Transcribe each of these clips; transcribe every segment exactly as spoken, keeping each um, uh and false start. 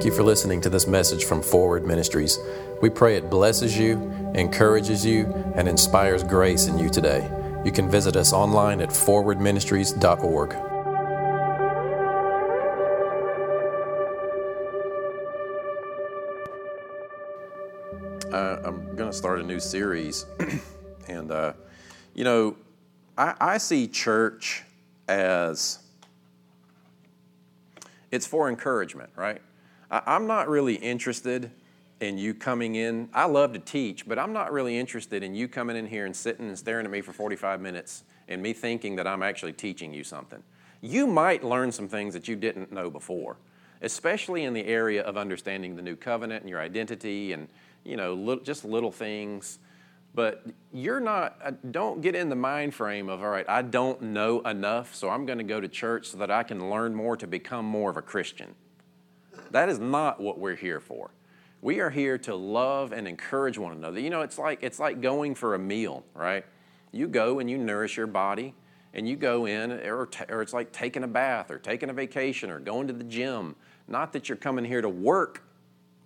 Thank you for listening to this message from Forward Ministries. We pray it blesses you, encourages you, and inspires grace in you today. You can visit us online at forward ministries dot org. Uh, I'm going to start a new series. And, uh, you know, I, I see church as it's for encouragement, right? I'm not really interested in you coming in. I love to teach, but I'm not really interested in you coming in here and sitting and staring at me for forty-five minutes and me thinking that I'm actually teaching you something. You might learn some things that you didn't know before, especially in the area of understanding the new covenant and your identity and, you know, little, just little things. But you're not, don't get in the mind frame of, all right, I don't know enough, so I'm going to go to church so that I can learn more to become more of a Christian. That is not what we're here for. We are here to love and encourage one another. You know, it's like it's like going for a meal, right? You go and you nourish your body, and you go in, or, t- or it's like taking a bath or taking a vacation or going to the gym. Not that you're coming here to work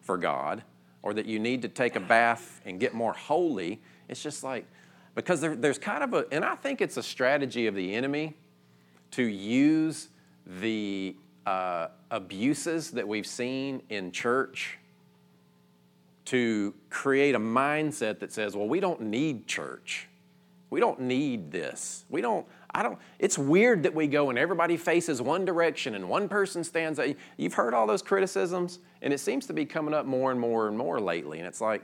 for God or that you need to take a bath and get more holy. It's just like, because there, there's kind of a, and I think it's a strategy of the enemy to use the Uh, abuses that we've seen in church to create a mindset that says, well, we don't need church. We don't need this. We don't, I don't, it's weird that we go and everybody faces one direction and one person stands out. You've heard all those criticisms, and it seems to be coming up more and more and more lately. And it's like,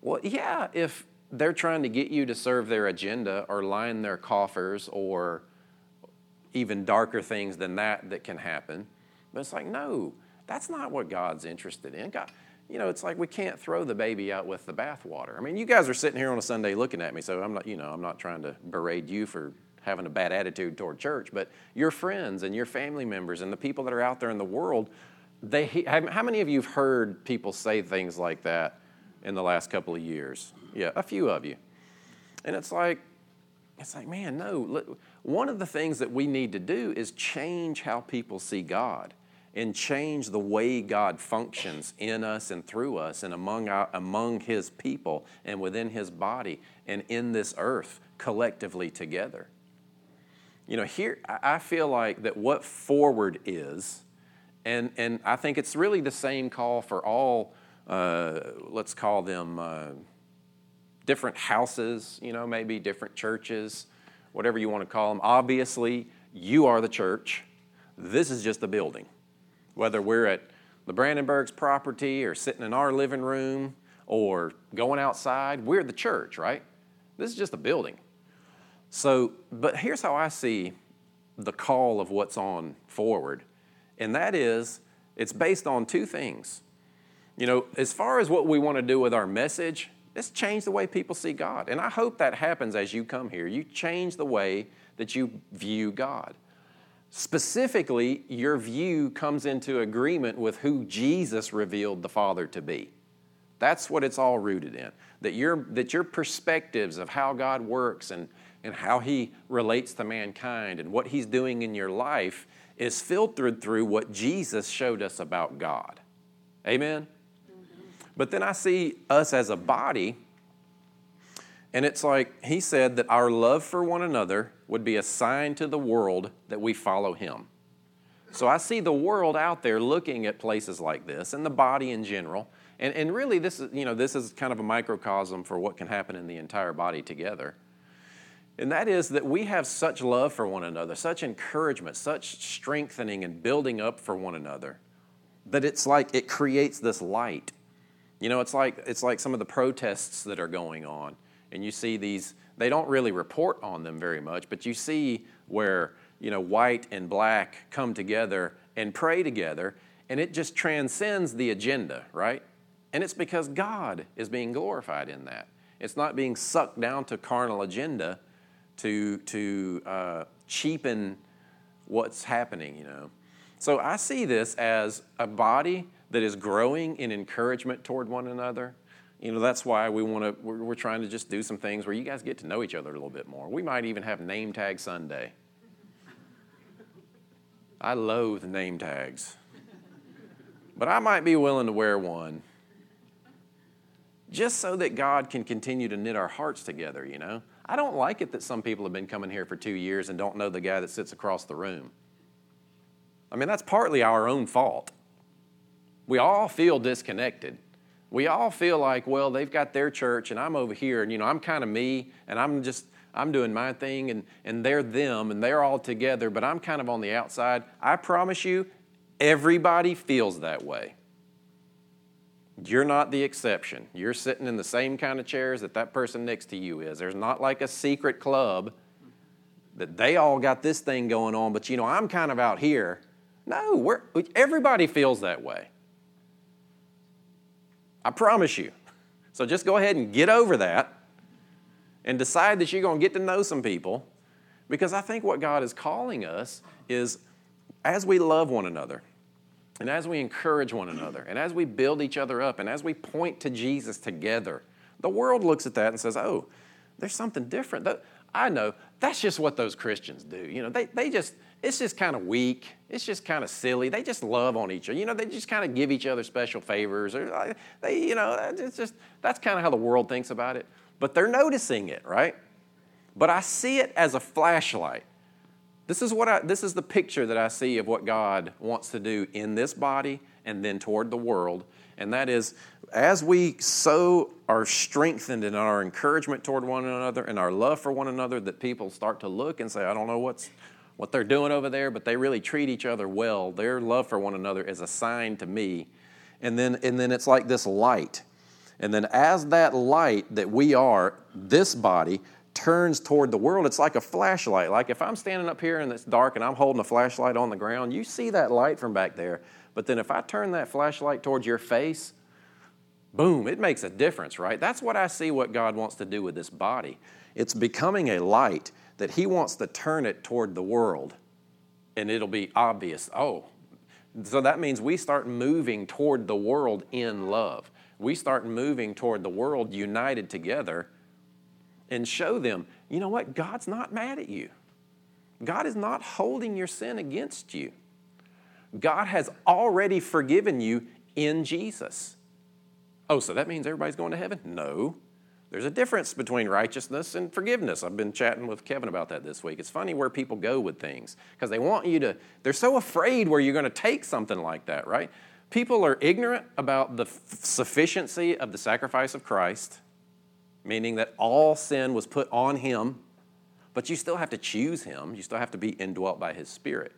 well, yeah, if they're trying to get you to serve their agenda or line their coffers or even darker things than that that can happen. But it's like, no, that's not what God's interested in. God, you know, it's like we can't throw the baby out with the bathwater. I mean, you guys are sitting here on a Sunday looking at me, so I'm not, you know, I'm not trying to berate you for having a bad attitude toward church, but your friends and your family members and the people that are out there in the world, they, how many of you have heard people say things like that in the last couple of years? Yeah, a few of you. And it's like, It's like, man, no. One of the things that we need to do is change how people see God and change the way God functions in us and through us and among our, among His people and within His body and in this earth collectively together. You know, here I feel like that what forward is, and, and I think it's really the same call for all, uh, let's call them... Uh, different houses, you know, maybe different churches, whatever you want to call them. Obviously, you are the church. This is just a building. Whether we're at the Brandenburg's property or sitting in our living room or going outside, we're the church, right? This is just a building. So, but here's how I see the call of what's on forward, and that is it's based on two things. You know, as far as what we want to do with our message, let's change the way people see God. And I hope that happens as you come here. You change the way that you view God. Specifically, your view comes into agreement with who Jesus revealed the Father to be. That's what it's all rooted in. That your, that your perspectives of how God works and, and how He relates to mankind and what He's doing in your life is filtered through what Jesus showed us about God. Amen? But then I see us as a body, and it's like He said that our love for one another would be a sign to the world that we follow Him. So I see the world out there looking at places like this and the body in general. And, and really, this is, you know, this is kind of a microcosm for what can happen in the entire body together. And that is that we have such love for one another, such encouragement, such strengthening and building up for one another, that it's like it creates this light. You know, it's like it's like some of the protests that are going on, and you see these, they don't really report on them very much, but you see where, you know, white and black come together and pray together, and it just transcends the agenda, right? And it's because God is being glorified in that. It's not being sucked down to carnal agenda to, to uh, cheapen what's happening, you know. So I see this as a body that is growing in encouragement toward one another. You know, that's why we want to, we're, we're trying to just do some things where you guys get to know each other a little bit more. We might even have name tag Sunday. I loathe name tags. but I might be willing to wear one just so that God can continue to knit our hearts together, you know. I don't like it that some people have been coming here for two years and don't know the guy that sits across the room. I mean, that's partly our own fault. We all feel disconnected. We all feel like, well, they've got their church and I'm over here and, you know, I'm kind of me and I'm just, I'm doing my thing and, and they're them and they're all together, but I'm kind of on the outside. I promise you, everybody feels that way. You're not the exception. You're sitting in the same kind of chairs that that person next to you is. There's not like a secret club that they all got this thing going on, but, you know, I'm kind of out here. No, we're, everybody feels that way. I promise you. So just go ahead and get over that and decide that you're going to get to know some people, because I think what God is calling us is, as we love one another and as we encourage one another and as we build each other up and as we point to Jesus together, the world looks at that and says, oh, there's something different. I know, that's just what those Christians do. You know, they, they just, it's just kind of weak. It's just kind of silly. They just love on each other. You know, they just kind of give each other special favors. Or they, you know, it's just, that's kind of how the world thinks about it. But they're noticing it, right? But I see it as a flashlight. This is what I, this is the picture that I see of what God wants to do in this body and then toward the world. And that is, as we so are strengthened in our encouragement toward one another and our love for one another, that people start to look and say, I don't know what's what they're doing over there, but they really treat each other well. Their love for one another is a sign to me. And then, and then it's like this light. And then as that light that we are, this body, turns toward the world, it's like a flashlight. Like if I'm standing up here and it's dark and I'm holding a flashlight on the ground, you see that light from back there. But then if I turn that flashlight towards your face, boom, it makes a difference, right? That's what I see what God wants to do with this body. It's becoming a light that He wants to turn it toward the world, and it'll be obvious. Oh, so that means we start moving toward the world in love. We start moving toward the world united together and show them, you know what? God's not mad at you. God is not holding your sin against you. God has already forgiven you in Jesus. Oh, so that means everybody's going to heaven? No. There's a difference between righteousness and forgiveness. I've been chatting with Kevin about that this week. It's funny where people go with things because they want you to, they're so afraid where you're going to take something like that, right? People are ignorant about the f- sufficiency of the sacrifice of Christ, meaning that all sin was put on Him, but you still have to choose Him. You still have to be indwelt by His Spirit.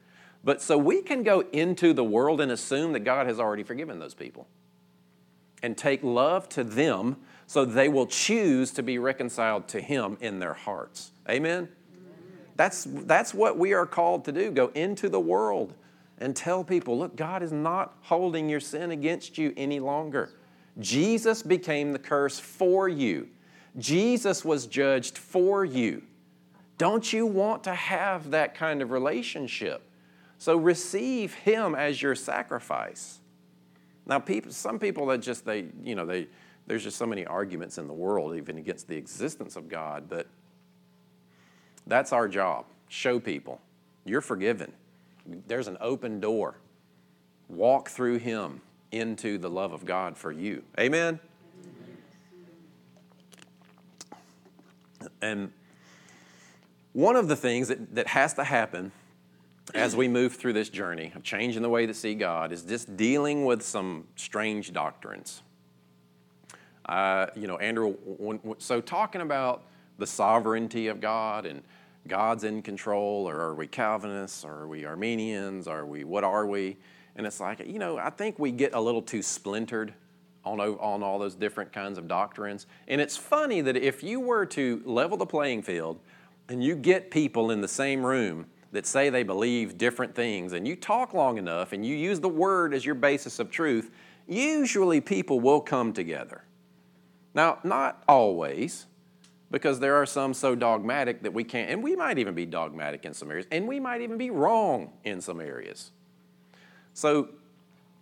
But so we can go into the world and assume that God has already forgiven those people and take love to them so they will choose to be reconciled to Him in their hearts. Amen? That's, that's what we are called to do, go into the world and tell people, look, God is not holding your sin against you any longer. Jesus became the curse for you. Jesus was judged for you. Don't you want to have that kind of relationship? So receive Him as your sacrifice. Now, people, some people that just, they, you know, they, there's just so many arguments in the world, even against the existence of God, but that's our job. Show people. You're forgiven. There's an open door. Walk through Him into the love of God for you. Amen? And one of the things that, that has to happen as we move through this journey of changing the way to see God is just dealing with some strange doctrines. Uh, you know, Andrew, so talking about the sovereignty of God and God's in control, or are we Calvinists, or are we Armenians, are we, what are we? And it's like, you know, I think we get a little too splintered on, on all those different kinds of doctrines. And it's funny that if you were to level the playing field and you get people in the same room that say they believe different things and you talk long enough and you use the Word as your basis of truth, usually people will come together. Now, not always, because there are some so dogmatic that we can't, and we might even be dogmatic in some areas, and we might even be wrong in some areas. So,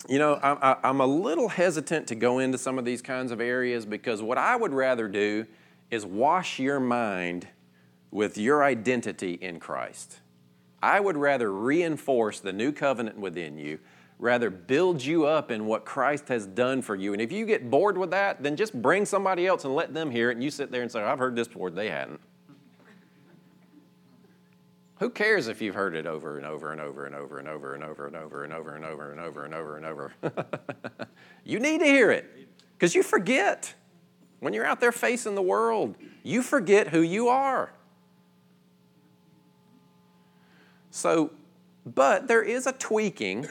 you know, I'm, I'm a little hesitant to go into some of these kinds of areas because what I would rather do is wash your mind with your identity in Christ. I would rather reinforce the new covenant within you rather builds you up in what Christ has done for you. And if you get bored with that, then just bring somebody else and let them hear it, and you sit there and say, I've heard this before, they hadn't. Who cares if you've heard it over and over and over and over and over and over and over and over and over and over and over and over? You need to hear it, because you forget. When you're out there facing the world, you forget who you are. So, but there is a tweaking,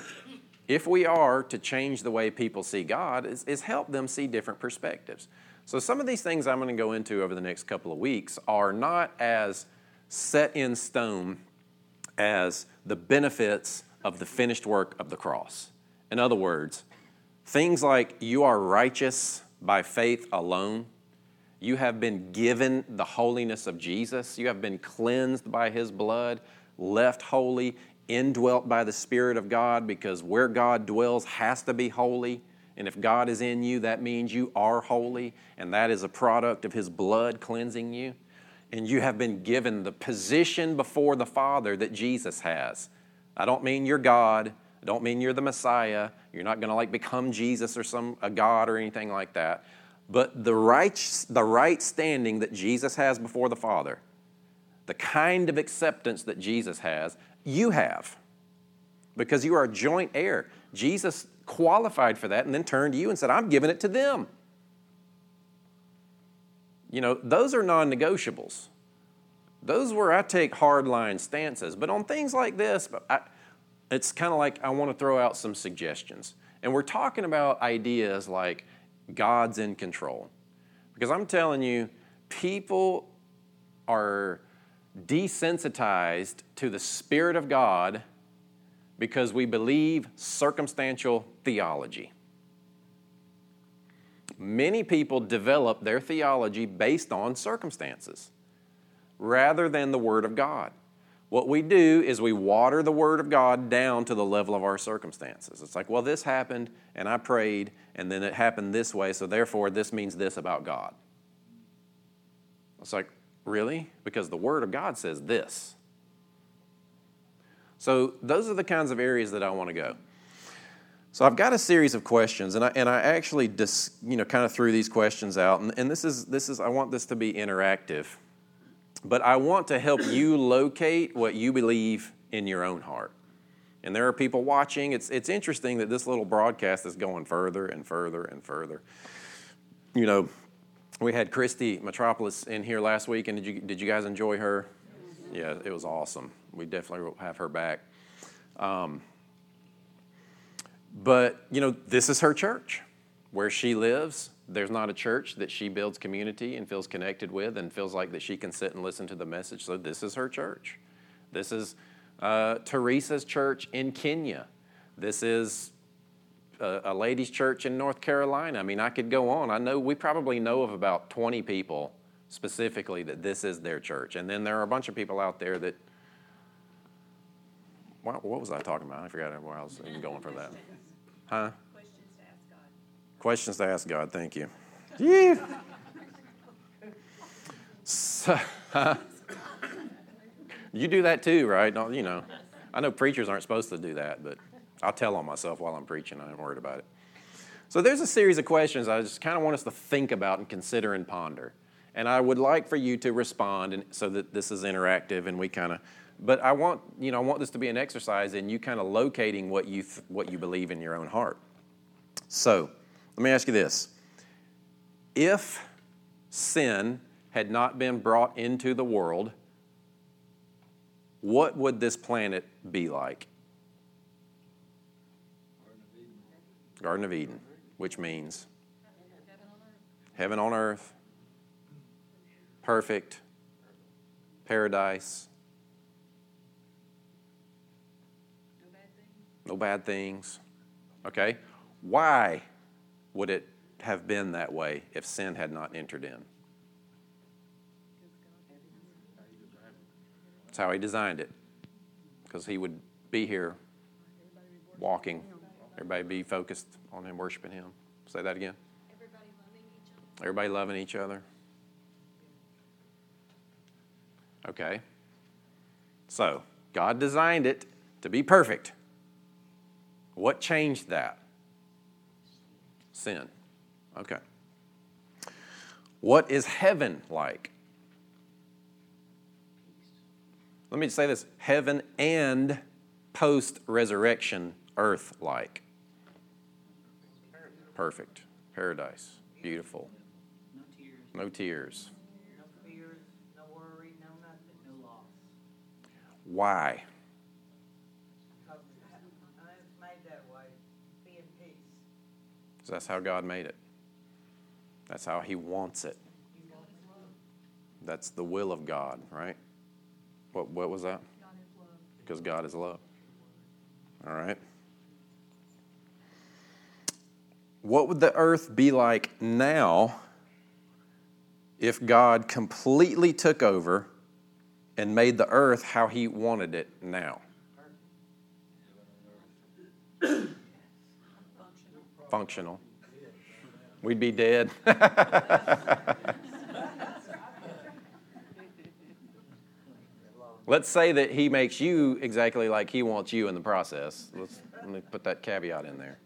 if we are to change the way people see God, is, is help them see different perspectives. So some of these things I'm going to go into over the next couple of weeks are not as set in stone as the benefits of the finished work of the cross. In other words, things like you are righteous by faith alone. You have been given the holiness of Jesus. You have been cleansed by His blood, left holy, indwelt by the Spirit of God, because where God dwells has to be holy. And if God is in you, that means you are holy, and that is a product of His blood cleansing you. And you have been given the position before the Father that Jesus has. I don't mean you're God. I don't mean you're the Messiah. You're not going to like become Jesus or some a God or anything like that. But the right, the right standing that Jesus has before the Father, the kind of acceptance that Jesus has, you have, because you are a joint heir. Jesus qualified for that and then turned to you and said, I'm giving it to them. You know, those are non-negotiables. Those where I take hardline stances. But on things like this, I, it's kind of like I want to throw out some suggestions. And we're talking about ideas like God's in control. Because I'm telling you, people are desensitized to the Spirit of God because we believe circumstantial theology. Many people develop their theology based on circumstances rather than the Word of God. What we do is we water the Word of God down to the level of our circumstances. It's like, well, this happened, and I prayed, and then it happened this way, so therefore this means this about God. It's like, really? Because the Word of God says this. So those are the kinds of areas that I want to go. So I've got a series of questions, and I and I actually dis, you know kind of threw these questions out, and, and this is this is I want this to be interactive, but I want to help you locate what you believe in your own heart. And there are people watching. It's it's interesting that this little broadcast is going further and further and further. You know, we had Christy Metropolis in here last week, and did you did you guys enjoy her? Yeah, it was awesome. We definitely will have her back. Um, But, you know, this is her church. Where she lives, there's not a church that she builds community and feels connected with and feels like that she can sit and listen to the message. So this is her church. This is uh, Teresa's church in Kenya. This is a, a ladies' church in North Carolina. I mean, I could go on. I know we probably know of about twenty people specifically that this is their church. And then there are a bunch of people out there that, what was I talking about? I forgot where I was even going for that. Huh? Questions to ask God. Questions to ask God, thank you. Yeah. So, uh, you do that too, right? Don't, you know, I know preachers aren't supposed to do that, but I'll tell on myself while I'm preaching. I ain't worried about it. So there's a series of questions I just kind of want us to think about and consider and ponder. And I would like for you to respond, and so that this is interactive and we kind of, but I want, you know, I want this to be an exercise in you kind of locating what you th- what you believe in your own heart. So, let me ask you this. If sin had not been brought into the world, what would this planet be like? Garden of Eden. Garden of Eden, which means heaven on earth, heaven on earth. Perfect, paradise. No bad things. Okay? Why would it have been that way if sin had not entered in? That's how He designed it. Because He would be here walking. Everybody be focused on Him, worshiping Him. Say that again. Everybody loving each other. Okay. So, God designed it to be perfect. What changed that? Sin. Okay. What is heaven like? Let me just say this. Heaven and post-resurrection earth like. Perfect. Paradise. Beautiful. No tears. No tears. No fear, no worry, no nothing, no loss. Why? Because it's made that way. Be in peace. So that's how God made it. That's how He wants it. That's the will of God, right? What what was that? God is love. Because God is love. All right. What would the earth be like now if God completely took over and made the earth how He wanted it now? Functional. Functional. We'd be dead. Let's say that He makes you exactly like He wants you in the process. Let's, let me put that caveat in there.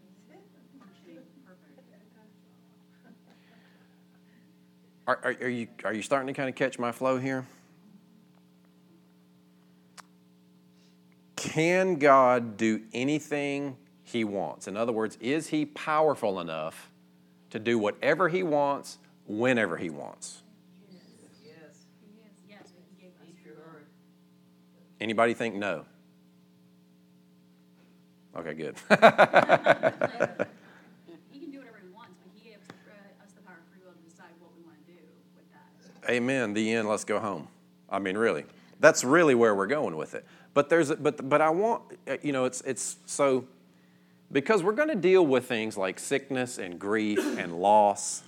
Are, are, are you are you starting to kind of catch my flow here? Can God do anything He wants? In other words, is He powerful enough to do whatever He wants, whenever He wants? Yes. Yes. Anybody think no? Okay, good. He can do whatever He wants, but He gives us the power of free will to decide what we want to do with that. Amen. The end. Let's go home. I mean, really, that's really where we're going with it. But there's, but, but I want, you know, it's, it's so. Because we're going to deal with things like sickness and grief and loss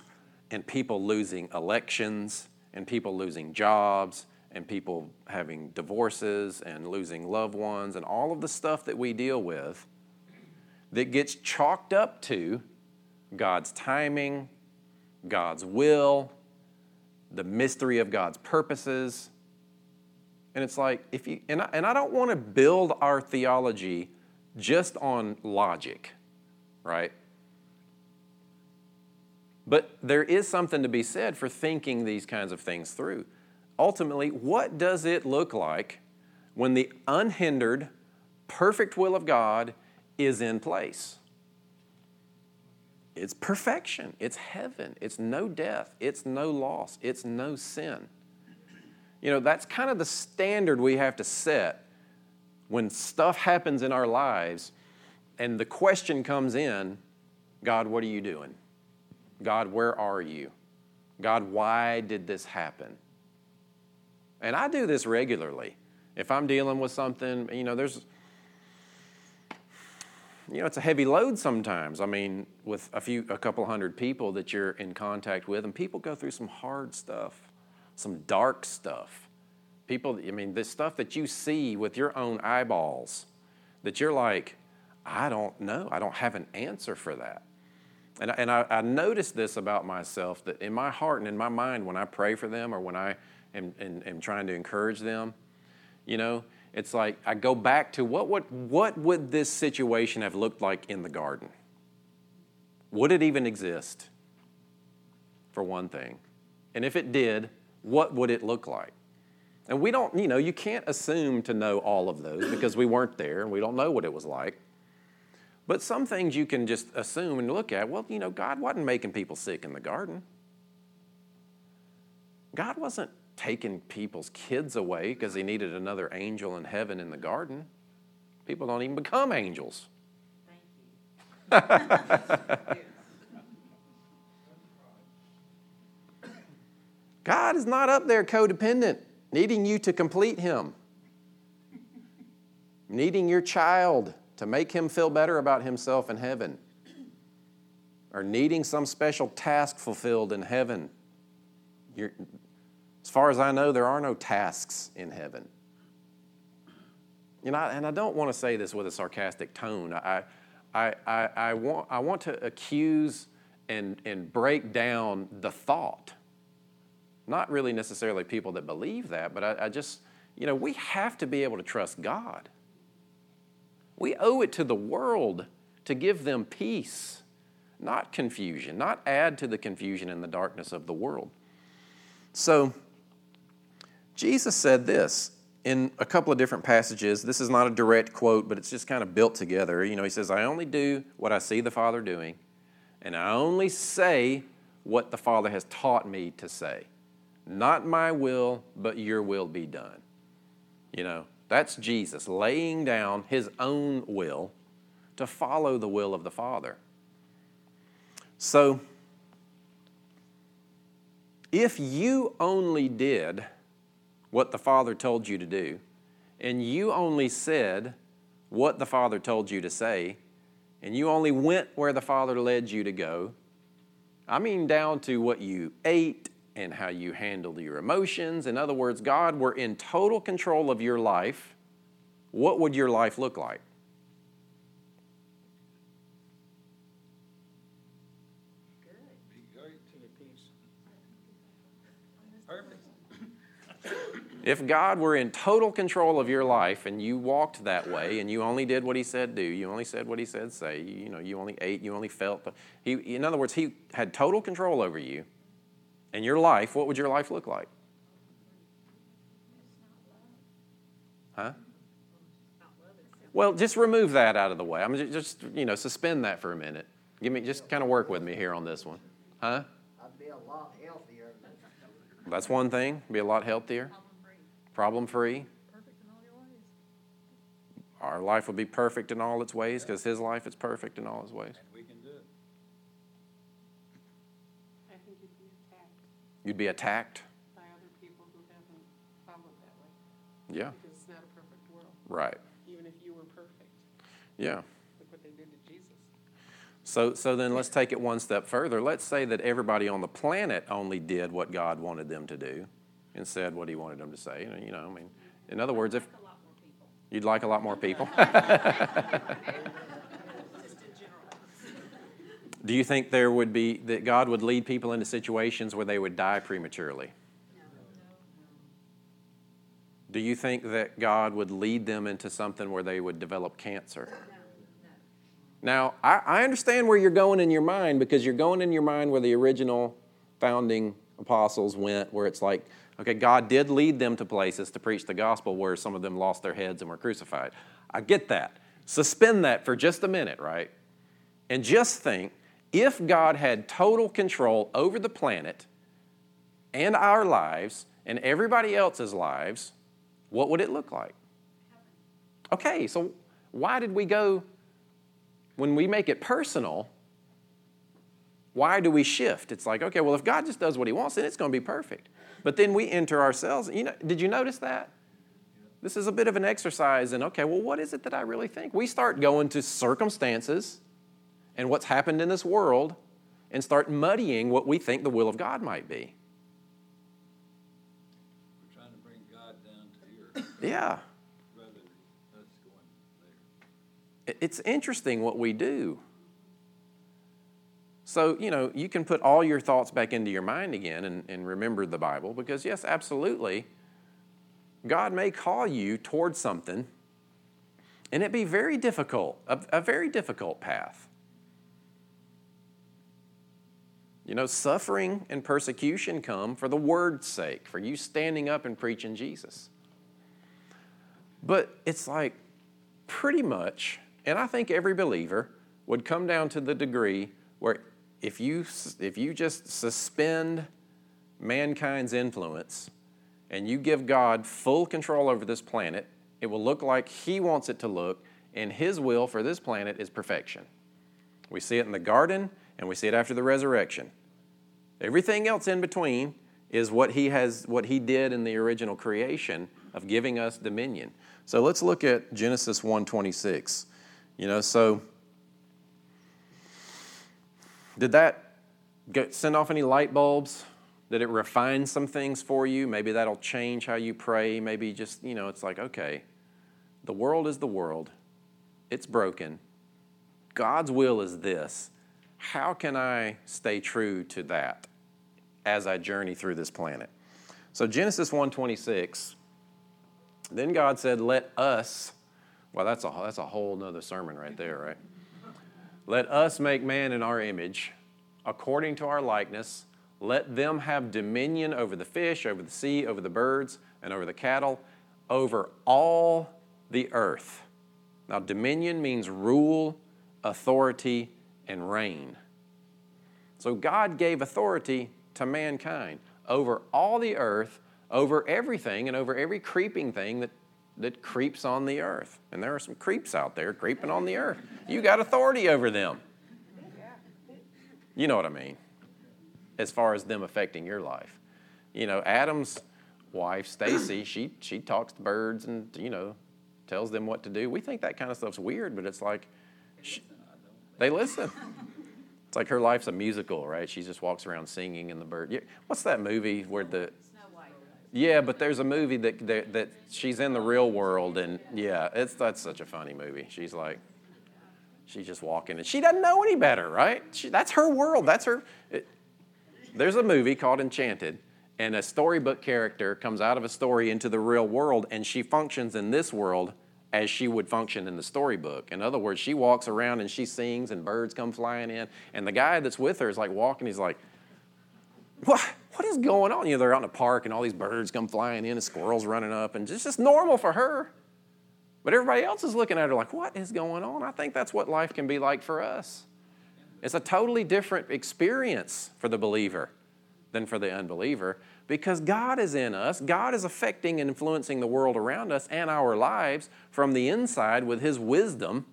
and people losing elections and people losing jobs and people having divorces and losing loved ones and all of the stuff that we deal with that gets chalked up to God's timing, God's will, the mystery of God's purposes. And it's like, if you and I, and I don't want to build our theology just on logic, right? But there is something to be said for thinking these kinds of things through. Ultimately, what does it look like when the unhindered, perfect will of God is in place? It's perfection. It's heaven. It's no death. It's no loss. It's no sin. You know, that's kind of the standard we have to set when stuff happens in our lives and the question comes in, God, what are you doing? God, where are you? God, why did this happen? And I do this regularly. If I'm dealing with something, you know, there's, you know, it's a heavy load sometimes. I mean, with a few, a couple hundred people that you're in contact with, and people go through some hard stuff, some dark stuff. People, I mean, the stuff that you see with your own eyeballs that you're like, I don't know. I don't have an answer for that. And, and I, I noticed this about myself, that in my heart and in my mind when I pray for them or when I am, am, am trying to encourage them, you know, it's like I go back to what would, what would this situation have looked like in the garden? Would it even exist, for one thing? And if it did, what would it look like? And we don't, you know, you can't assume to know all of those because we weren't there and we don't know what it was like. But some things you can just assume and look at, well, you know, God wasn't making people sick in the garden. God wasn't taking people's kids away because He needed another angel in heaven in the garden. People don't even become angels. Thank you. God is not up there codependent, needing you to complete him, needing your child to make him feel better about himself in heaven, or needing some special task fulfilled in heaven. You're, as far as I know, there are no tasks in heaven. You know, and I don't want to say this with a sarcastic tone. I, I, I, I want, I want to accuse and and break down the thought. Not really necessarily people that believe that, but I, I just, you know, we have to be able to trust God. We owe it to the world to give them peace, not confusion, not add to the confusion and the darkness of the world. So Jesus said this in a couple of different passages. This is not a direct quote, but it's just kind of built together. You know, he says, I only do what I see the Father doing, and I only say what the Father has taught me to say. Not my will, but your will be done. You know, that's Jesus laying down his own will to follow the will of the Father. So, if you only did what the Father told you to do, and you only said what the Father told you to say, and you only went where the Father led you to go, I mean down to what you ate and how you handled your emotions. In other words, God were in total control of your life, what would your life look like? If God were in total control of your life and you walked that way and you only did what he said do, you only said what he said say, you know, you only ate, you only felt. He, in other words, he had total control over you and your life, what would your life look like? Huh? Well, just remove that out of the way. I mean, just, you know, suspend that for a minute. Give me, just kind of work with me here on this one. Huh? I'd be a lot healthier. That's one thing, be a lot healthier. Problem-free. Perfect in all your ways. Our life will be perfect in all its ways because his life is perfect in all his ways. And we can do it. I think you'd be attacked. You'd be attacked? By other people who haven't followed that way. Yeah. Because it's not a perfect world. Right. Even if you were perfect. Yeah. Look what they did to Jesus. So, so then let's take it one step further. Let's say that everybody on the planet only did what God wanted them to do. And said what he wanted them to say. You know, I mean, in other words, if you'd like a lot more people. Do you think there would be, that God would lead people into situations where they would die prematurely? Do you think that God would lead them into something where they would develop cancer? Now, I, I understand where you're going in your mind, because you're going in your mind where the original founding apostles went, where it's like, okay, God did lead them to places to preach the gospel where some of them lost their heads and were crucified. I get that. Suspend that for just a minute, right? And just think, if God had total control over the planet and our lives and everybody else's lives, what would it look like? Okay, so why did we go, when we make it personal, why do we shift? It's like, okay, well, if God just does what he wants, then it's going to be perfect. But then we enter ourselves. You know, did you notice that? This is a bit of an exercise in, okay, well, what is it that I really think? We start going to circumstances and what's happened in this world and start muddying what we think the will of God might be. We're trying to bring God down to earth. Yeah. Rather than us going there. It's interesting what we do. So, you know, you can put all your thoughts back into your mind again and, and remember the Bible, because, yes, absolutely, God may call you toward something, and it be very difficult, a, a very difficult path. You know, suffering and persecution come for the word's sake, for you standing up and preaching Jesus. But it's like pretty much, and I think every believer would come down to the degree where If you if you just suspend mankind's influence and you give God full control over this planet, it will look like he wants it to look, and his will for this planet is perfection. We see it in the garden, and we see it after the resurrection. Everything else in between is what he has, what he did in the original creation of giving us dominion. So let's look at Genesis one twenty-six. You know, so did that send off any light bulbs? Did it refine some things for you? Maybe that'll change how you pray. Maybe just, you know, it's like, okay, the world is the world. It's broken. God's will is this. How can I stay true to that as I journey through this planet? So Genesis one twenty-six, then God said, let us, well, that's a, that's a whole nother sermon right there, right? Let us make man in our image, according to our likeness. Let them have dominion over the fish, over the sea, over the birds, and over the cattle, over all the earth. Now, dominion means rule, authority, and reign. So God gave authority to mankind over all the earth, over everything, and over every creeping thing that, that creeps on the earth. And there are some creeps out there creeping on the earth. You got authority over them. You know what I mean, as far as them affecting your life. You know, Adam's wife, Stacy, she she talks to birds and, you know, tells them what to do. We think that kind of stuff's weird, but it's like, she, they listen. It's like her life's a musical, right? She just walks around singing and the bird. Yeah, what's that movie where the... Snow White. Yeah, but there's a movie that, that that she's in the real world, and yeah, it's that's such a funny movie. She's like, she's just walking, and she doesn't know any better, right? She, that's her world. That's her... It, There's a movie called Enchanted, and a storybook character comes out of a story into the real world, and she functions in this world as she would function in the storybook. In other words, she walks around and she sings, and birds come flying in, and the guy that's with her is like walking, he's like, what, what is going on? You know, they're out in a park, and all these birds come flying in, and squirrels running up, and it's just normal for her. But everybody else is looking at her like, what is going on? I think that's what life can be like for us. It's a totally different experience for the believer than for the unbeliever, because God is in us. God is affecting and influencing the world around us and our lives from the inside with His wisdom.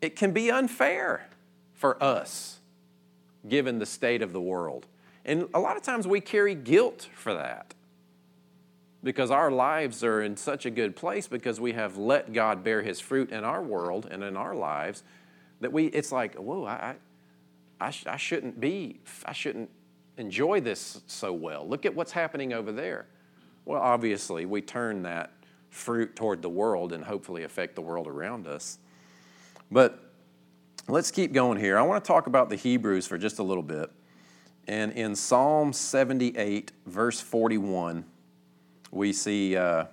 It can be unfair for us, given the state of the world. And a lot of times we carry guilt for that, because our lives are in such a good place because we have let God bear His fruit in our world and in our lives, that we, it's like, whoa, I, I, I shouldn't be, I shouldn't enjoy this so well. Look at what's happening over there. Well, obviously, we turn that fruit toward the world and hopefully affect the world around us. But let's keep going here. I want to talk about the Hebrews for just a little bit. And in Psalm seventy-eight, verse forty-one, we see uh,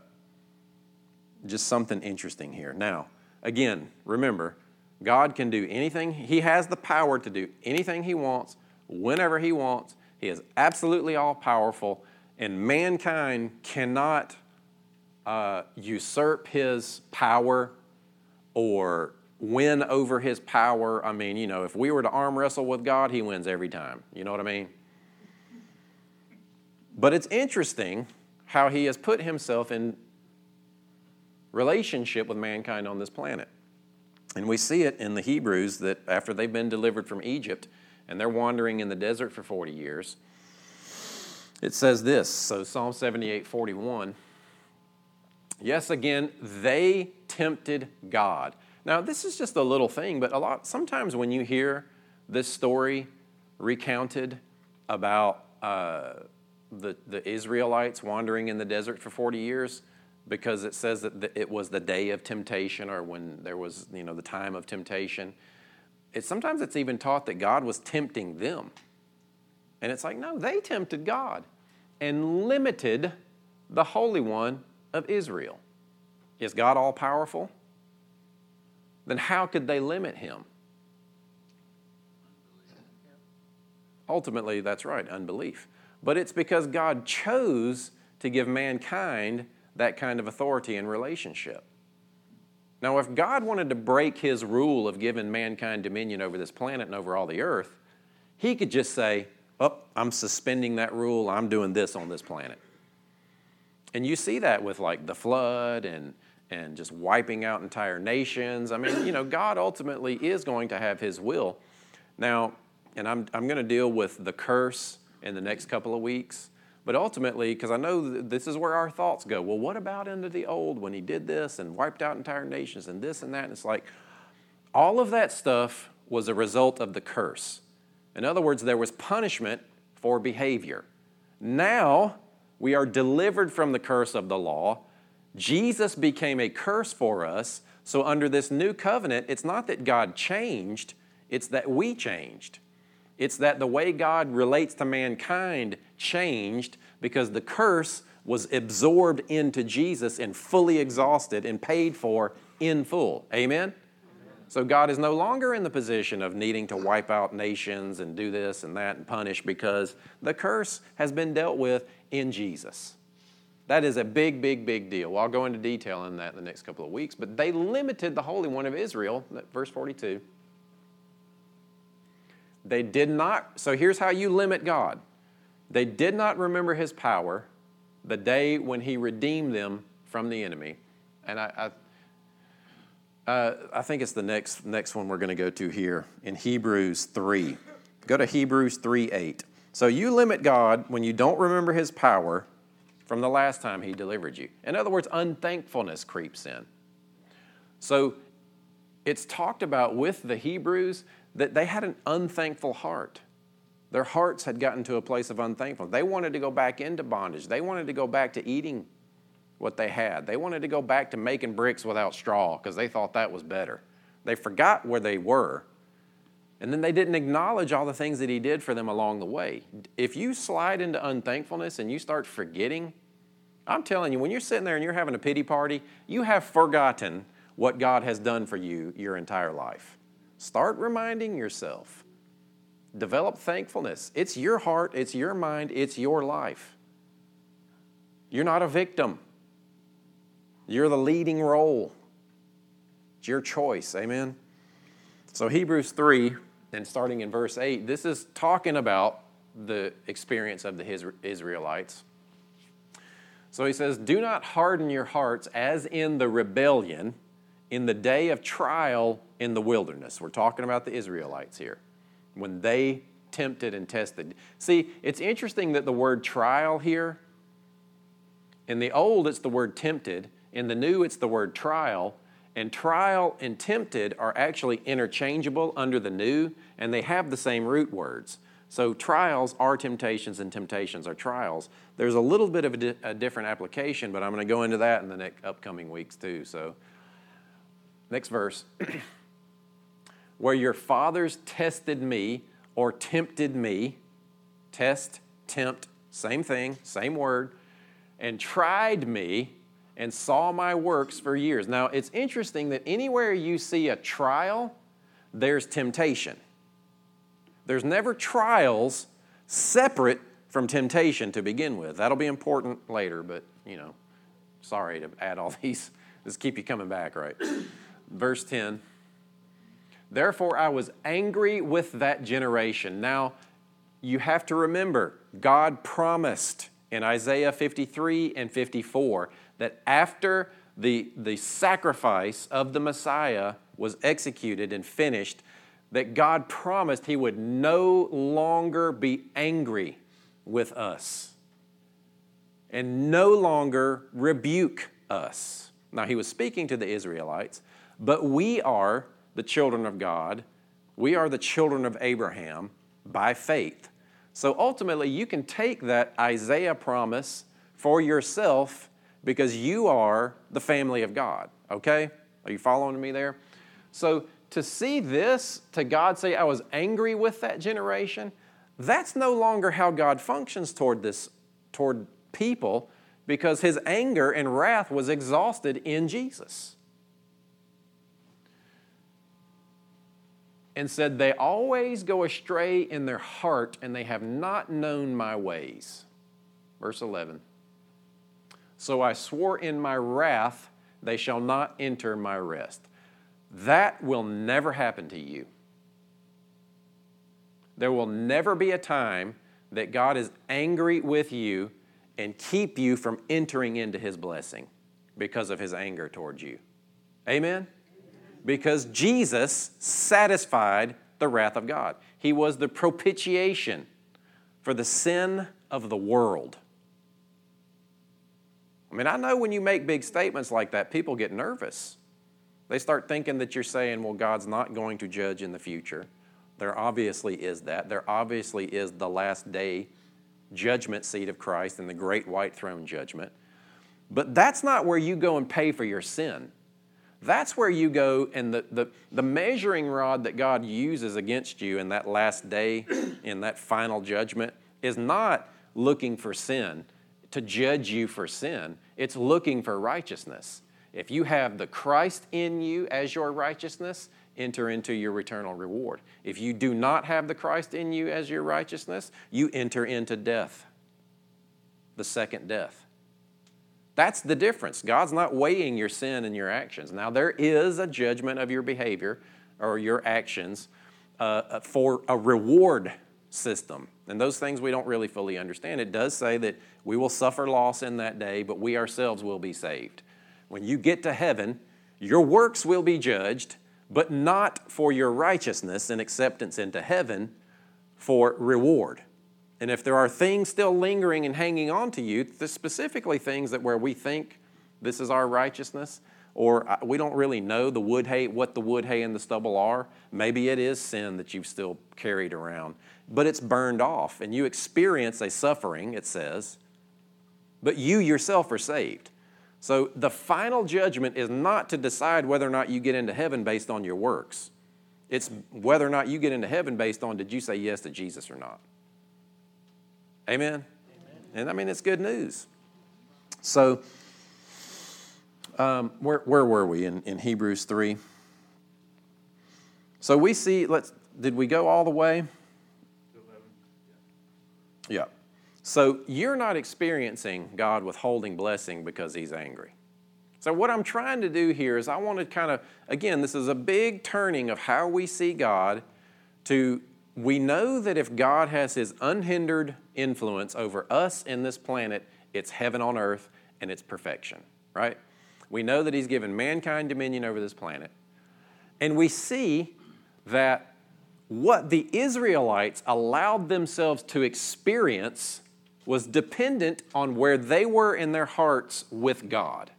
just something interesting here. Now, again, remember, God can do anything. He has the power to do anything He wants, whenever He wants. He is absolutely all-powerful, and mankind cannot uh, usurp His power or win over His power. I mean, you know, if we were to arm wrestle with God, He wins every time. You know what I mean? But it's interesting how He has put Himself in relationship with mankind on this planet. And we see it in the Hebrews that after they've been delivered from Egypt and they're wandering in the desert for forty years, it says this, so Psalm seventy-eight, forty-one, yes, again, they tempted God. Now, this is just a little thing, but a lot, sometimes when you hear this story recounted about uh, the, the Israelites wandering in the desert for forty years, because it says that it was the day of temptation, or when there was, you know, the time of temptation. It, sometimes it's even taught that God was tempting them. And it's like, no, they tempted God and limited the Holy One of Israel. Is God all-powerful? Then how could they limit Him? Ultimately, that's right, unbelief. But it's because God chose to give mankind that kind of authority and relationship. Now, if God wanted to break His rule of giving mankind dominion over this planet and over all the earth, He could just say, oh, I'm suspending that rule, I'm doing this on this planet. And you see that with like the flood and, and just wiping out entire nations. I mean, you know, God ultimately is going to have His will. Now, and I'm, I'm going to deal with the curse in the next couple of weeks, but ultimately, because I know this is where our thoughts go, well, what about into the old when He did this and wiped out entire nations and this and that? And it's like, all of that stuff was a result of the curse. In other words, there was punishment for behavior. Now, we are delivered from the curse of the law. Jesus became a curse for us. So under this new covenant, it's not that God changed, it's that we changed. It's that the way God relates to mankind changed because the curse was absorbed into Jesus and fully exhausted and paid for in full. Amen? Amen? So God is no longer in the position of needing to wipe out nations and do this and that and punish, because the curse has been dealt with in Jesus. That is a big, big, big deal. Well, I'll go into detail on that in the next couple of weeks, but they limited the Holy One of Israel, verse forty-two. They did not, so here's how you limit God. They did not remember His power the day when He redeemed them from the enemy. And I... I Uh, I think it's the next next one we're going to go to here in Hebrews three. Go to Hebrews three eight. So you limit God when you don't remember His power from the last time He delivered you. In other words, unthankfulness creeps in. So it's talked about with the Hebrews that they had an unthankful heart. Their hearts had gotten to a place of unthankfulness. They wanted to go back into bondage. They wanted to go back to eating what they had. They wanted to go back to making bricks without straw because they thought that was better. They forgot where they were, and then they didn't acknowledge all the things that He did for them along the way. If you slide into unthankfulness and you start forgetting, I'm telling you, when you're sitting there and you're having a pity party, you have forgotten what God has done for you your entire life. Start reminding yourself. Develop thankfulness. It's your heart, it's your mind, it's your life. You're not a victim. You're the leading role. It's your choice, amen? So Hebrews three, and starting in verse eight, this is talking about the experience of the Israelites. So he says, do not harden your hearts as in the rebellion in the day of trial in the wilderness. We're talking about the Israelites here, when they tempted and tested. See, it's interesting that the word trial here, in the old it's the word tempted. In the new, it's the word trial, and trial and tempted are actually interchangeable under the new, and they have the same root words. So trials are temptations, and temptations are trials. There's a little bit of a, di- a different application, but I'm going to go into that in the next upcoming weeks too. So next verse, where your fathers tested me or tempted me, test, tempt, same thing, same word, and tried me, and saw my works for years. Now, it's interesting that anywhere you see a trial, there's temptation. There's never trials separate from temptation to begin with. That'll be important later, but, you know, sorry to add all these. Just keep you coming back, right? Verse ten, therefore I was angry with that generation. Now, you have to remember, God promised in Isaiah fifty-three and fifty-four that after the, the sacrifice of the Messiah was executed and finished, that God promised He would no longer be angry with us and no longer rebuke us. Now, He was speaking to the Israelites, but we are the children of God. We are the children of Abraham by faith. So ultimately, you can take that Isaiah promise for yourself, because you are the family of God, okay? Are you following me there? So to see this, to God say, I was angry with that generation, that's no longer how God functions toward this, toward people, because His anger and wrath was exhausted in Jesus. And said, they always go astray in their heart, and they have not known my ways. Verse eleven. So I swore in my wrath, they shall not enter my rest. That will never happen to you. There will never be a time that God is angry with you and keep you from entering into His blessing because of His anger towards you. Amen? Because Jesus satisfied the wrath of God. He was the propitiation for the sin of the world. I mean, I know when you make big statements like that, people get nervous. They start thinking that you're saying, well, God's not going to judge in the future. There obviously is that. There obviously is the last day judgment seat of Christ and the great white throne judgment. But that's not where you go and pay for your sin. That's where you go, and the, the, the measuring rod that God uses against you in that last day, in that final judgment, is not looking for sin, to judge you for sin. It's looking for righteousness. If you have the Christ in you as your righteousness, enter into your eternal reward. If you do not have the Christ in you as your righteousness, you enter into death, the second death. That's the difference. God's not weighing your sin and your actions. Now, there is a judgment of your behavior or your actions uh, for a reward system. And those things we don't really fully understand. It does say that we will suffer loss in that day, but we ourselves will be saved. When you get to heaven, your works will be judged, but not for your righteousness and acceptance into heaven, for reward. And if there are things still lingering and hanging on to you, specifically things that where we think this is our righteousness, or we don't really know the wood hay, what the wood, hay, and the stubble are, maybe it is sin that you've still carried around, but it's burned off, and you experience a suffering, it says, but you yourself are saved. So the final judgment is not to decide whether or not you get into heaven based on your works. It's whether or not you get into heaven based on did you say yes to Jesus or not. Amen? Amen. And I mean, it's good news. So, um, where where were we in, in Hebrews three? So we see, let's did we go all the way? Yeah. So you're not experiencing God withholding blessing because he's angry. So what I'm trying to do here is I want to kind of, again, this is a big turning of how we see God to... We know that if God has his unhindered influence over us and this planet, it's heaven on earth and it's perfection, right? We know that he's given mankind dominion over this planet. And we see that what the Israelites allowed themselves to experience was dependent on where they were in their hearts with God.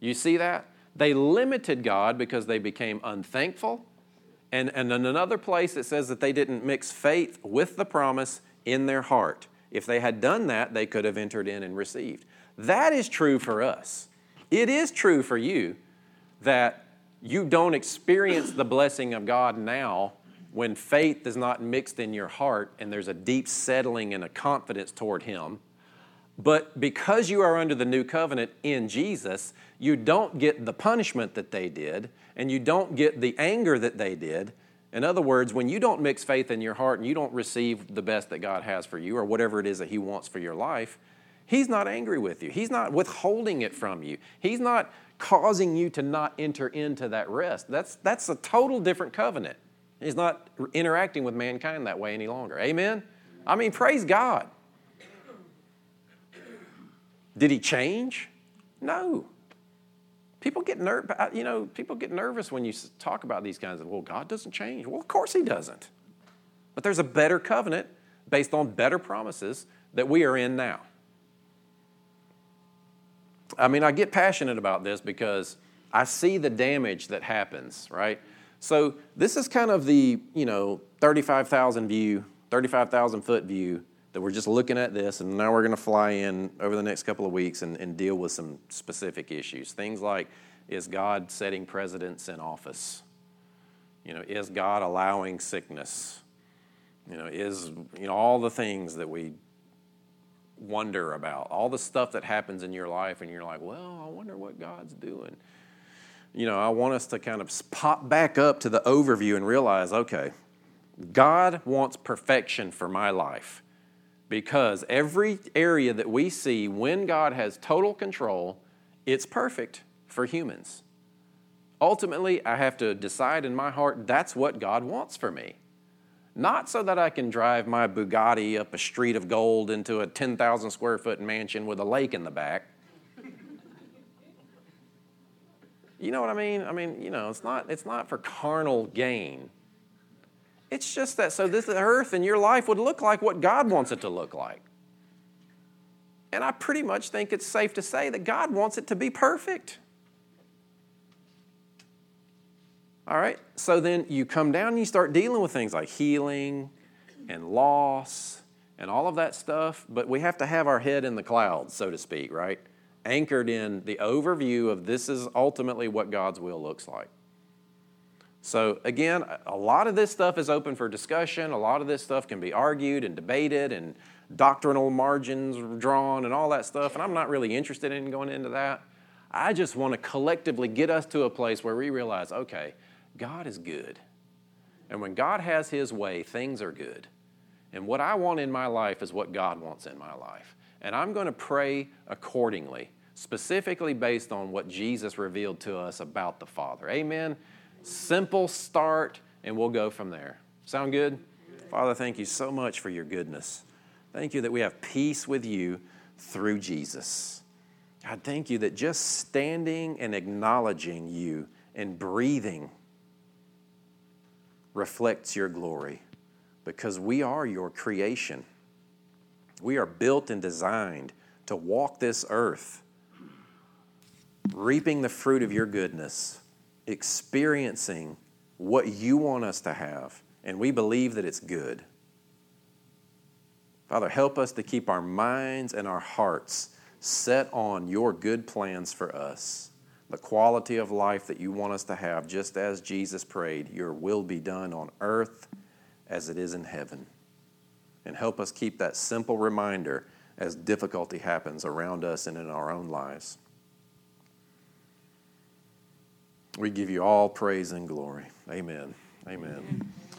You see that? They limited God because they became unthankful. And, and in another place, it says that they didn't mix faith with the promise in their heart. If they had done that, they could have entered in and received. That is true for us. It is true for you that you don't experience the blessing of God now when faith is not mixed in your heart and there's a deep settling and a confidence toward him. But because you are under the new covenant in Jesus, you don't get the punishment that they did, and you don't get the anger that they did. In other words, when you don't mix faith in your heart and you don't receive the best that God has for you or whatever it is that he wants for your life, he's not angry with you. He's not withholding it from you. He's not causing you to not enter into that rest. That's, that's a total different covenant. He's not interacting with mankind that way any longer. Amen? I mean, praise God. Did he change? No. People get ner- you know, people get nervous when you talk about these kinds of, well, God doesn't change. Well, of course he doesn't. But there's a better covenant based on better promises that we are in now. I mean, I get passionate about this because I see the damage that happens, right? So this is kind of the, you know, thirty-five thousand view, thirty-five thousand foot view that we're just looking at this, and now we're going to fly in over the next couple of weeks and, and deal with some specific issues. Things like, is God setting presidents in office? You know, is God allowing sickness? You know, is, you know, all the things that we wonder about, all the stuff that happens in your life, and you're like, well, I wonder what God's doing. You know, I want us to kind of pop back up to the overview and realize, okay, God wants perfection for my life. Because every area that we see when God has total control, it's perfect for humans. Ultimately, I have to decide in my heart that's what God wants for me. Not so that I can drive my Bugatti up a street of gold into a ten thousand square foot mansion with a lake in the back. You know what I mean? I mean, you know, it's not, it's not for carnal gain. It's just that so this earth and your life would look like what God wants it to look like. And I pretty much think it's safe to say that God wants it to be perfect. All right? So then you come down and you start dealing with things like healing and loss and all of that stuff, but we have to have our head in the clouds, so to speak, right? Anchored in the overview of this is ultimately what God's will looks like. So again, a lot of this stuff is open for discussion. A lot of this stuff can be argued and debated and doctrinal margins drawn and all that stuff. And I'm not really interested in going into that. I just want to collectively get us to a place where we realize, okay, God is good. And when God has His way, things are good. And what I want in my life is what God wants in my life. And I'm going to pray accordingly, specifically based on what Jesus revealed to us about the Father. Amen? Simple start, and we'll go from there. Sound good? Father, thank you so much for your goodness. Thank you that we have peace with you through Jesus. God, thank you that just standing and acknowledging you and breathing reflects your glory, because we are your creation. We are built and designed to walk this earth, reaping the fruit of your goodness, experiencing what you want us to have, and we believe that it's good. Father, help us to keep our minds and our hearts set on your good plans for us, the quality of life that you want us to have, just as Jesus prayed, your will be done on earth as it is in heaven. And help us keep that simple reminder as difficulty happens around us and in our own lives. We give you all praise and glory. Amen. Amen. Amen.